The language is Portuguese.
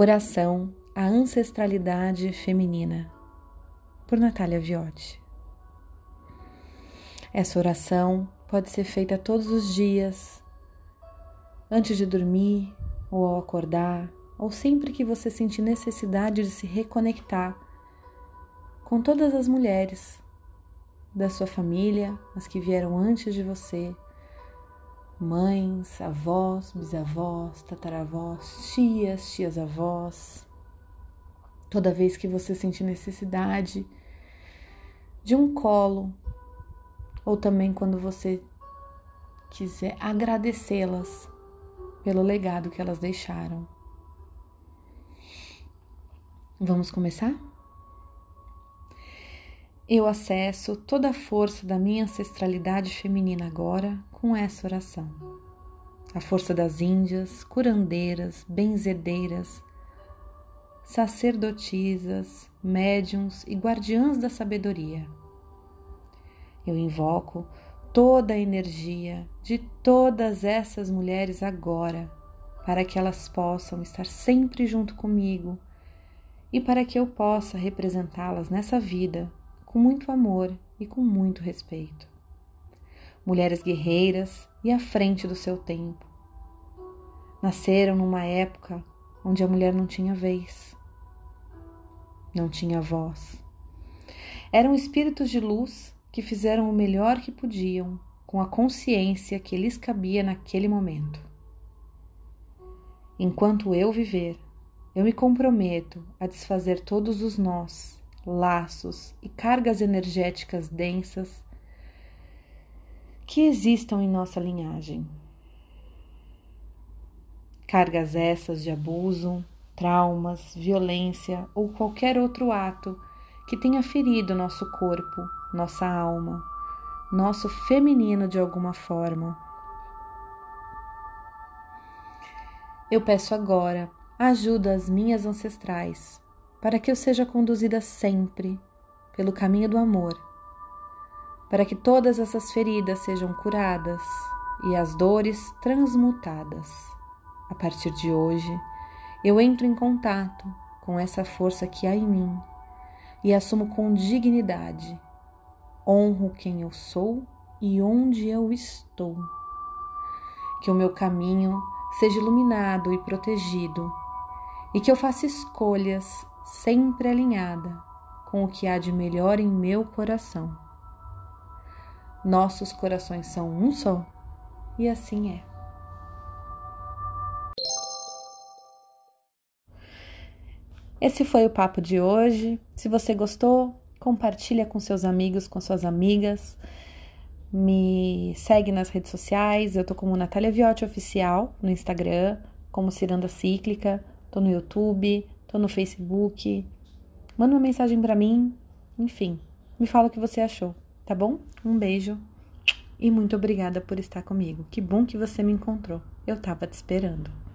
Oração à ancestralidade feminina, por Natália Viotti. Essa oração pode ser feita todos os dias, antes de dormir ou ao acordar, ou sempre que você sentir necessidade de se reconectar com todas as mulheres da sua família, as que vieram antes de você, mães, avós, bisavós, tataravós, tias, tias-avós. Toda vez que você sentir necessidade de um colo, ou também quando você quiser agradecê-las pelo legado que elas deixaram. Vamos começar? Eu acesso toda a força da minha ancestralidade feminina agora com essa oração. A força das índias, curandeiras, benzedeiras, sacerdotisas, médiums e guardiãs da sabedoria. Eu invoco toda a energia de todas essas mulheres agora, para que elas possam estar sempre junto comigo e para que eu possa representá-las nessa vida com muito amor e com muito respeito. Mulheres guerreiras e à frente do seu tempo. Nasceram numa época onde a mulher não tinha vez, não tinha voz. Eram espíritos de luz que fizeram o melhor que podiam com a consciência que lhes cabia naquele momento. Enquanto eu viver, eu me comprometo a desfazer todos os nós, laços e cargas energéticas densas que existam em nossa linhagem. Cargas essas de abuso, traumas, violência ou qualquer outro ato que tenha ferido nosso corpo, nossa alma, nosso feminino de alguma forma. Eu peço agora ajuda às minhas ancestrais, para que eu seja conduzida sempre pelo caminho do amor, para que todas essas feridas sejam curadas e as dores transmutadas. A partir de hoje, eu entro em contato com essa força que há em mim e assumo com dignidade, honro quem eu sou e onde eu estou. Que o meu caminho seja iluminado e protegido e que eu faça escolhas sempre alinhada com o que há de melhor em meu coração. Nossos corações são um só, e assim é. Esse foi o papo de hoje. Se você gostou, compartilha com seus amigos, com suas amigas. Me segue nas redes sociais. Eu tô como Natália Viotti Oficial no Instagram, como Ciranda Cíclica, tô no YouTube, tô no Facebook, manda uma mensagem pra mim, enfim, me fala o que você achou, tá bom? Um beijo e muito obrigada por estar comigo. Que bom que você me encontrou, eu tava te esperando.